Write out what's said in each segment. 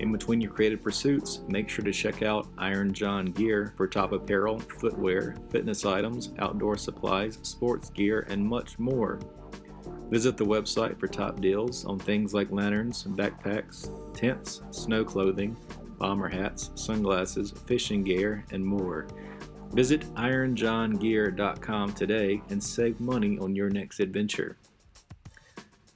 In between your creative pursuits, make sure to check out Iron John Gear for top apparel, footwear, fitness items, outdoor supplies, sports gear, and much more. Visit the website for top deals on things like lanterns, backpacks, tents, snow clothing, bomber hats, sunglasses, fishing gear, and more. Visit IronJohnGear.com today and save money on your next adventure.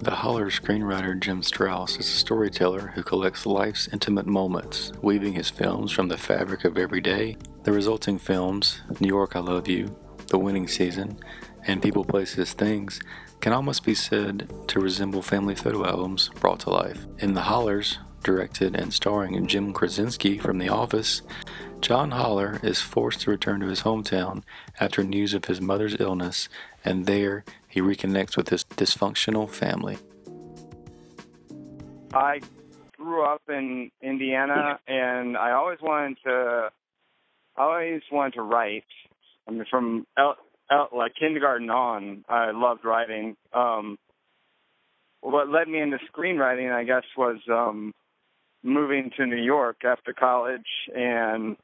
The Hollers screenwriter Jim Strouse is a storyteller who collects life's intimate moments, weaving his films from the fabric of every day. The resulting films, New York I Love You, The Winning Season, and People, Places, Things, can almost be said to resemble family photo albums brought to life. In The Hollers, directed and starring Jim Krasinski from The Office, John Holler is forced to return to his hometown after news of his mother's illness, and there he reconnects with his dysfunctional family. I grew up in Indiana, and I always wanted to write. I mean, from like kindergarten on, I loved writing. What led me into screenwriting, I guess, was moving to New York after college and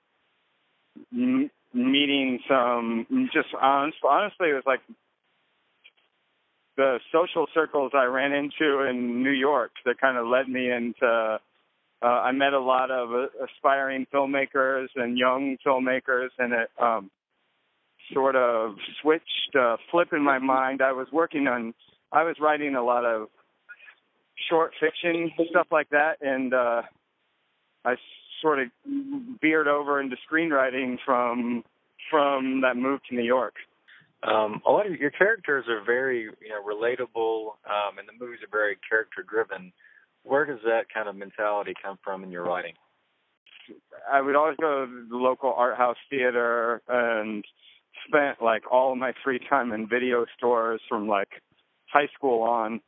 meeting some. Just honestly, it was like the social circles I ran into in New York that kind of led me into, I met a lot of aspiring filmmakers and young filmmakers, and it sort of switched a flip in my mind. I was writing a lot of short fiction, stuff like that, and I sort of veered over into screenwriting from that move to New York. A lot of your characters are very, relatable, and the movies are very character-driven. Where does that kind of mentality come from in your writing? I would always go to the local art house theater and spent, all of my free time in video stores from, high school on.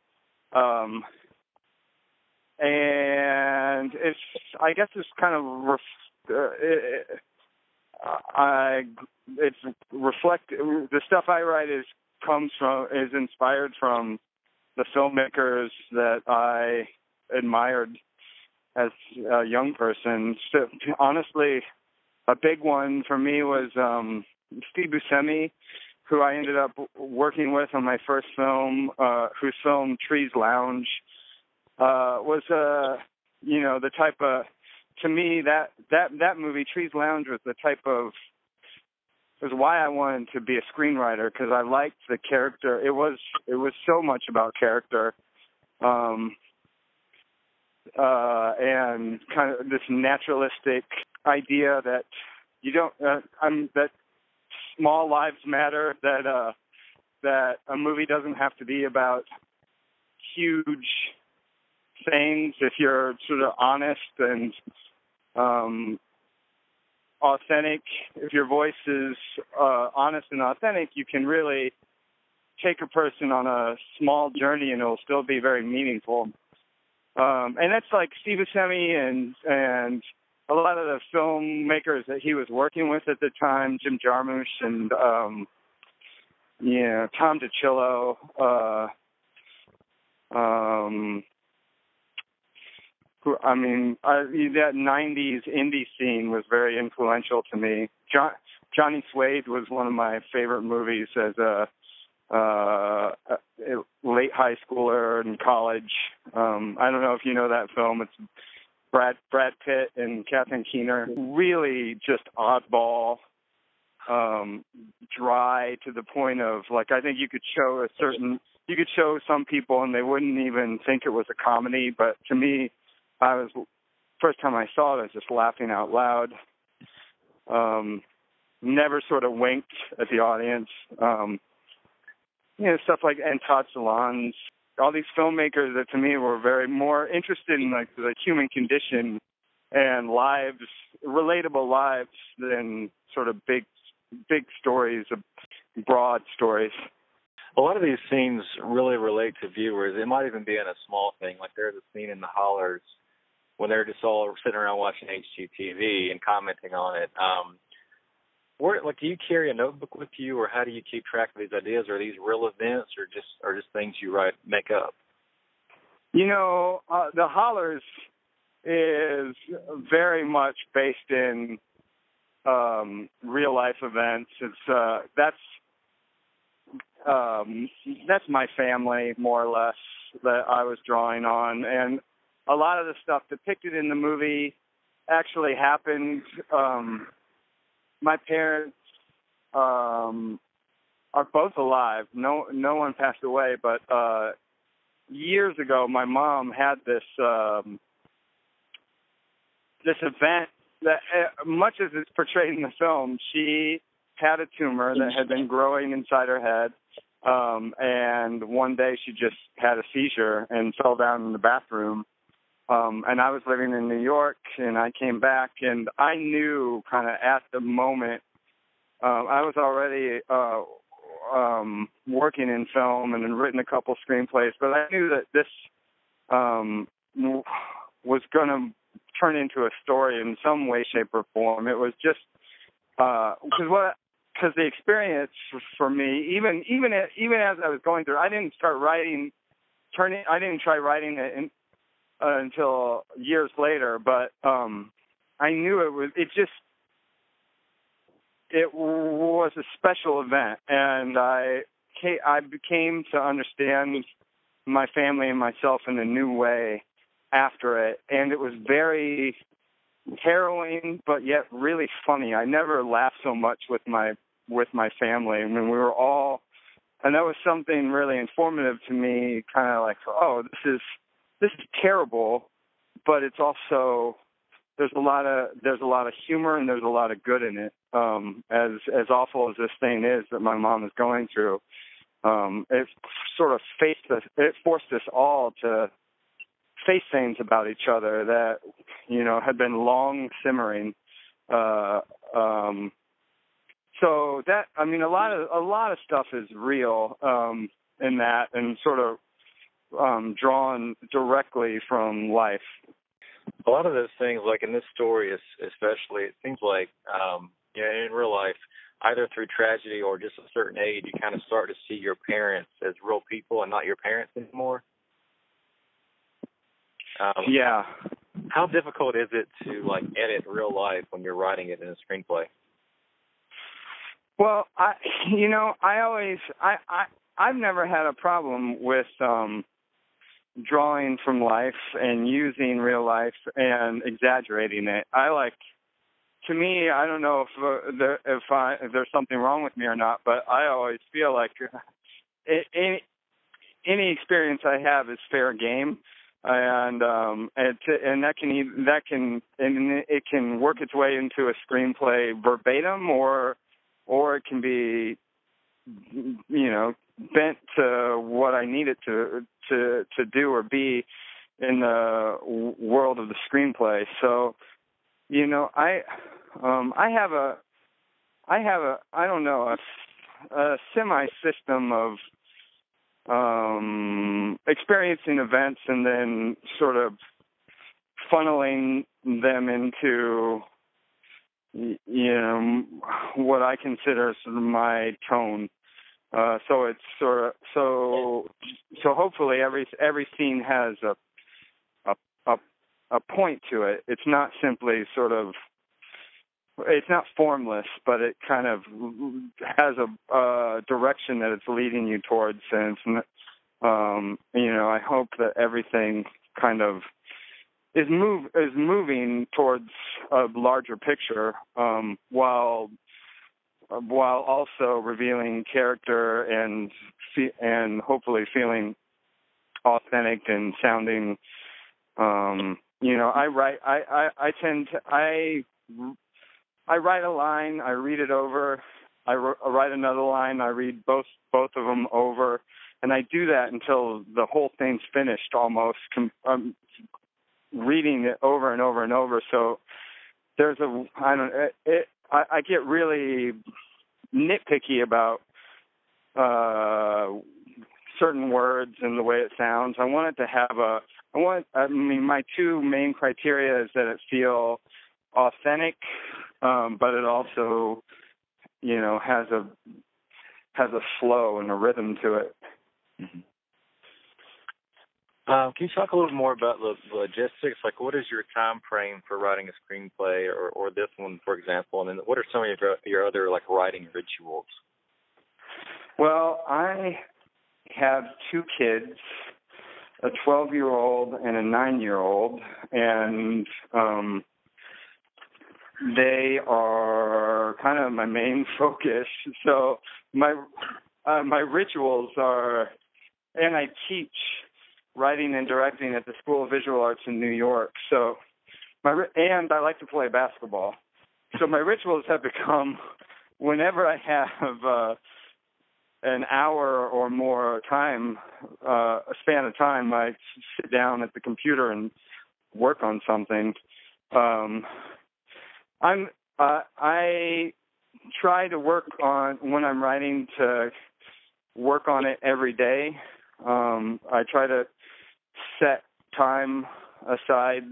And it's, I guess it's kind of... the stuff I write is inspired from the filmmakers that I admired as a young person. So, honestly, a big one for me was Steve Buscemi, who I ended up working with on my first film, whose film Trees Lounge was the type of. To me, that movie, Trees Lounge, was the type of – was why I wanted to be a screenwriter, because I liked the character. It was so much about character and kind of this naturalistic idea that you don't that small lives matter, that a movie doesn't have to be about huge things if you're sort of honest and authentic. If your voice is honest and authentic, you can really take a person on a small journey and it'll still be very meaningful. And that's like Steve Buscemi and a lot of the filmmakers that he was working with at the time, Jim Jarmusch and Tom DiCillo, that 90s indie scene was very influential to me. Johnny Swade was one of my favorite movies as a late high schooler in college. I don't know if you know that film. It's Brad Pitt and Catherine Keener. Really just oddball, dry to the point of, like, I think you could show some people and they wouldn't even think it was a comedy, but to me, first time I saw it, I was just laughing out loud. Never sort of winked at the audience. Stuff like Todd Solondz, all these filmmakers that to me were very more interested in like the human condition and lives, relatable lives, than sort of big stories, broad stories. A lot of these scenes really relate to viewers. It might even be in a small thing. Like there's a scene in The Hollers when they're just all sitting around watching HGTV and commenting on it. Do you carry a notebook with you, or how do you keep track of these ideas? Are these real events, or just things you write, make up? The Hollers is very much based in real life events. That's my family, more or less, that I was drawing on, and a lot of the stuff depicted in the movie actually happened. My parents are both alive. No one passed away, but years ago, my mom had this this event that, much as it's portrayed in the film, she had a tumor that had been growing inside her head, and one day she just had a seizure and fell down in the bathroom. And I was living in New York, and I came back, and I knew kind of at the moment, I was already working in film and had written a couple screenplays, but I knew that this was going to turn into a story in some way, shape, or form. It was just because the experience for me, even as I was going through, I didn't start writing. I didn't try writing it until years later, but I knew it was a special event, and I became to understand my family and myself in a new way after it, and it was very harrowing, but yet really funny. I never laughed so much with my family. I mean, we were all, and that was something really informative to me. Kind of like, oh, this is terrible, but it's also there's a lot of humor and there's a lot of good in it. As awful as this thing is that my mom is going through, it sort of forced us all to face things about each other that had been long simmering. So that, I mean, a lot of stuff is real in that, and sort of drawn directly from life. A lot of those things, like in this story especially, it seems like, in real life, either through tragedy or just a certain age, you kind of start to see your parents as real people and not your parents anymore. Yeah. How difficult is it to, like, edit real life when you're writing it in a screenplay? Well, I've never had a problem with drawing from life and using real life and exaggerating it. To me, I don't know if there's something wrong with me or not, but I always feel like any experience I have is fair game, and it can work its way into a screenplay verbatim, or it can be bent to what I need it to do or be in the world of the screenplay. So, I have a semi system of experiencing events and then sort of funneling them into, you know, what I consider sort of my tone. So it's sort of so hopefully every scene has a point to it. It's not simply sort of, it's not formless, but it kind of has a direction that it's leading you towards. And it's, you know, I hope that everything kind of is moving towards a larger picture, while also revealing character and hopefully feeling authentic and sounding. You know, I write a line, I read it over, I write another line, I read both of them over, and I do that until the whole thing's finished almost. I'm reading it over and over and over. So there's a, I don't, it, I get really nitpicky about certain words and the way it sounds. I want it to have my two main criteria is that it feel authentic, but it also, you know, has a flow and a rhythm to it. Mm-hmm. Can you talk a little more about the logistics? Like, what is your time frame for writing a screenplay, or this one, for example? And then, what are some of your other like writing rituals? Well, I have two kids, a 12-year-old and a 9-year-old, and they are kind of my main focus. So my rituals are, and I teach writing and directing at the School of Visual Arts in New York. So, and I like to play basketball. So my rituals have become, whenever I have an hour or more time, a span of time, I sit down at the computer and work on something. I try to work on, when I'm writing, to work on it every day. I try to set time aside,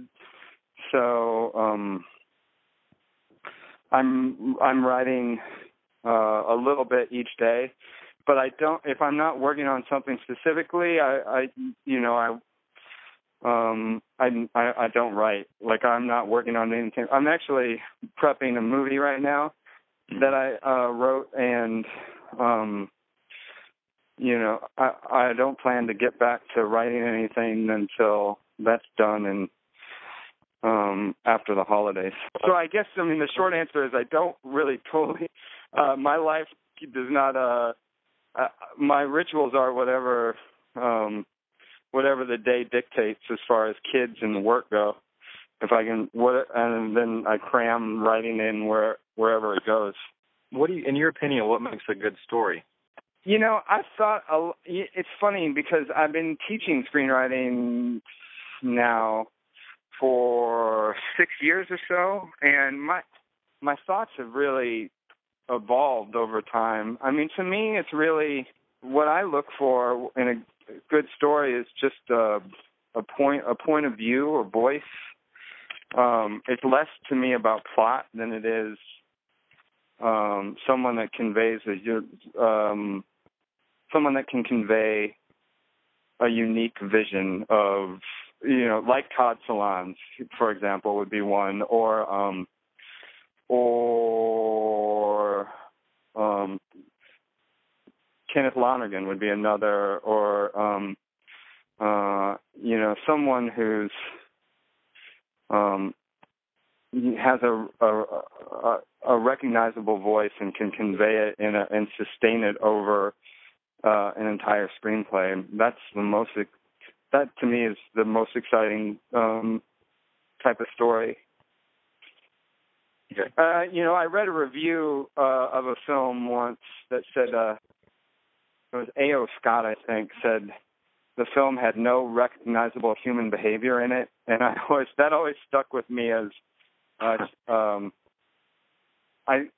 so I'm writing a little bit each day, but I don't. If I'm not working on something specifically, I don't write. Like, I'm not working on anything. I'm actually prepping a movie right now that I wrote, and you know, I don't plan to get back to writing anything until that's done and after the holidays. So I guess, I mean, the short answer is I don't really totally, my life does not, my rituals are whatever the day dictates as far as kids and work go. If I can, and then I cram writing in wherever it goes. In your opinion, what makes a good story? You know, I've thought it's funny because I've been teaching screenwriting now for 6 years or so, and my thoughts have really evolved over time. I mean, to me, it's really what I look for in a good story is just a point of view or voice. It's less to me about plot than it is someone that conveys someone that can convey a unique vision of, you know, like Todd Solondz, for example, would be one, or Kenneth Lonergan would be another, or you know, someone who's has a recognizable voice and can convey it and sustain it over an entire screenplay. That's that to me is the most exciting type of story. Okay. You know, I read a review of a film once that said it was A.O. Scott, I think, said the film had no recognizable human behavior in it, and that always stuck with me as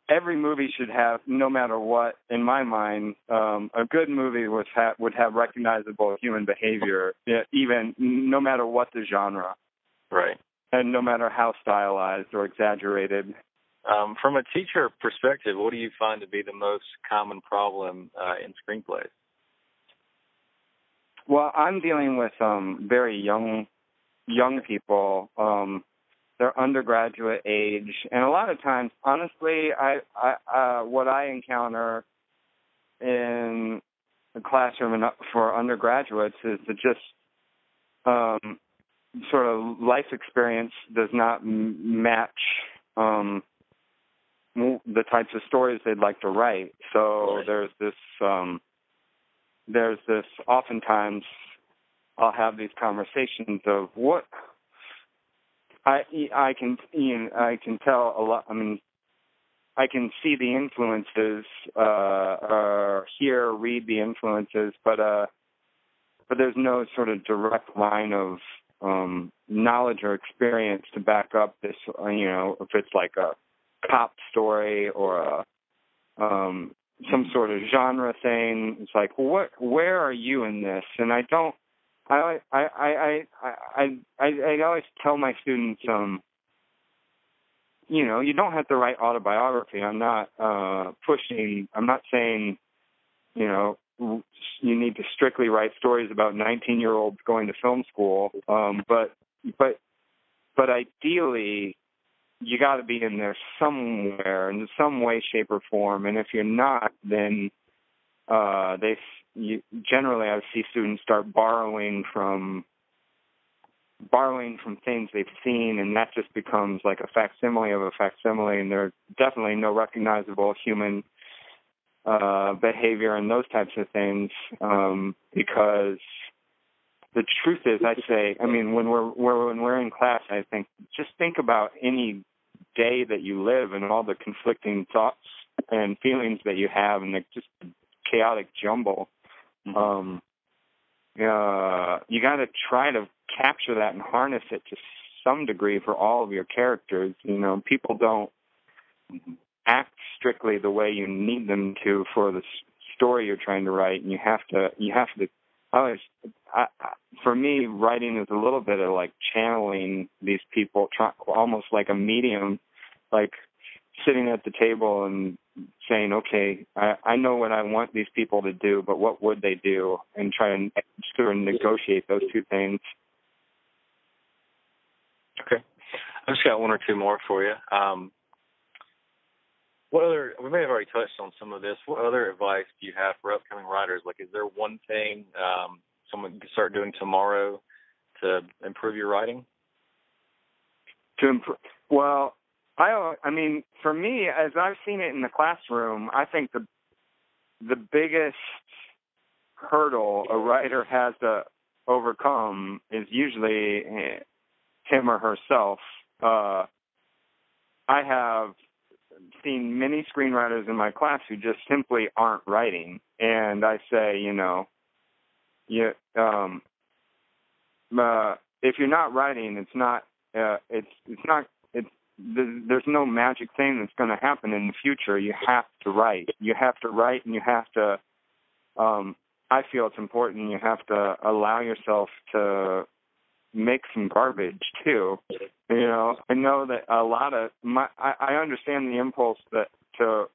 every movie should have, no matter what, in my mind, a good movie would have recognizable human behavior, even no matter what the genre. Right. and no matter how stylized or exaggerated. From a teacher perspective, what do you find to be the most common problem in screenplays? Well, I'm dealing with very young people. They're undergraduate age, and a lot of times, honestly, I what I encounter in the classroom for undergraduates is that just sort of life experience does not match the types of stories they'd like to write. So there's this oftentimes I'll have these conversations of what I can tell a lot. I mean, I can see the influences, or hear, read the influences, but there's no sort of direct line of knowledge or experience to back up this. You know, if it's like a cop story or a some sort of genre thing, it's like, what? Where are you in this? And I don't. I always tell my students, you know, you don't have to write autobiography. I'm not pushing. I'm not saying, you know, you need to strictly write stories about 19-year-olds going to film school. But ideally, you got to be in there somewhere in some way, shape, or form. And if you're not, then generally I see students start borrowing from things they've seen, and that just becomes like a facsimile of a facsimile, and there's definitely no recognizable human behavior and those types of things, because the truth is, when we're in class, I think, just think about any day that you live and all the conflicting thoughts and feelings that you have, and just a chaotic jumble. You got to try to capture that and harness it to some degree for all of your characters. You know, people don't act strictly the way you need them to for the story you're trying to write, and you have to. For me, writing is a little bit of like channeling these people, almost like a medium, like sitting at the table and saying, okay, I know what I want these people to do, but what would they do? And try and sort of negotiate those two things. Okay. I've just got one or two more for you. We may have already touched on some of this. What other advice do you have for upcoming writers? Like, is there one thing someone can start doing tomorrow to improve your writing? Well, for me, as I've seen it in the classroom, I think the biggest hurdle a writer has to overcome is usually him or herself. I have seen many screenwriters in my class who just simply aren't writing, and I say, you know, if you're not writing, there's no magic thing that's going to happen in the future. You have to write. You have to write, and you have to. I feel it's important. You have to allow yourself to make some garbage too. You know, I know that a lot of I understand the impulse that to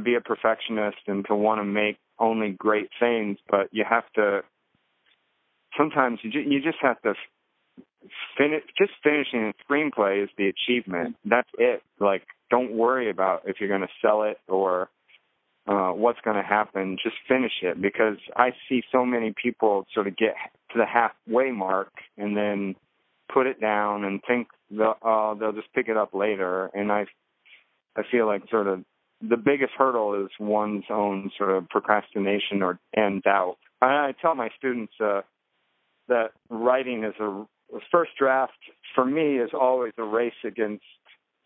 be a perfectionist and to want to make only great things, but you have to. Sometimes you just have to finish. Just finishing a screenplay is the achievement. That's it. Like, don't worry about if you're going to sell it or what's going to happen. Just finish it, because I see so many people sort of get to the halfway mark and then put it down and think they'll just pick it up later. And I feel like sort of the biggest hurdle is one's own sort of procrastination and doubt. I tell my students that writing is the first draft for me is always a race against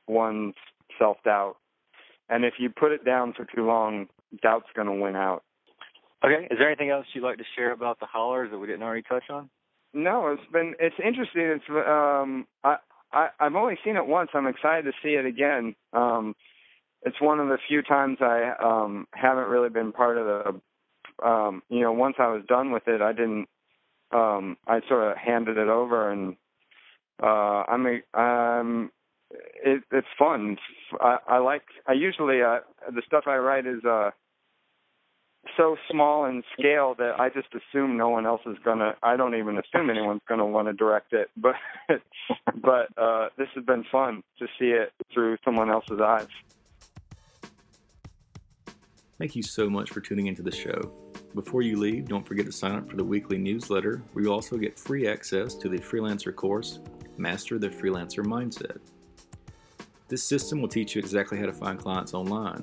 one's self-doubt. And if you put it down for too long, doubt's going to win out. Okay. Is there anything else you'd like to share about The Hollers that we didn't already touch on? No, it's interesting. It's I've only seen it once. I'm excited to see it again. It's one of the few times I haven't really been part of the. Once I was done with it, I didn't. I sort of handed it over, and it's fun. I usually the stuff I write is so small in scale that I just assume no one else is gonna. I don't even assume anyone's gonna want to direct it. But but this has been fun to see it through someone else's eyes. Thank you so much for tuning into the show. Before you leave, don't forget to sign up for the weekly newsletter, where you'll also get free access to the freelancer course, Master the Freelancer Mindset. This system will teach you exactly how to find clients online,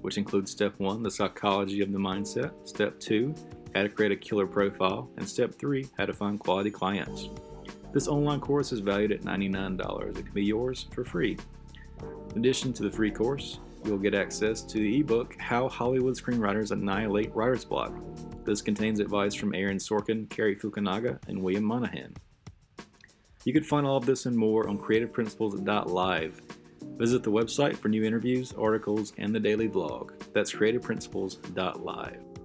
which includes Step 1, the psychology of the mindset, Step 2, how to create a killer profile, and Step 3, how to find quality clients. This online course is valued at $99. It can be yours for free. In addition to the free course, you'll get access to the ebook, How Hollywood Screenwriters Annihilate Writer's Block. This contains advice from Aaron Sorkin, Kerry Fukunaga, and William Monahan. You can find all of this and more on creativeprinciples.live. Visit the website for new interviews, articles, and the daily vlog. That's creativeprinciples.live.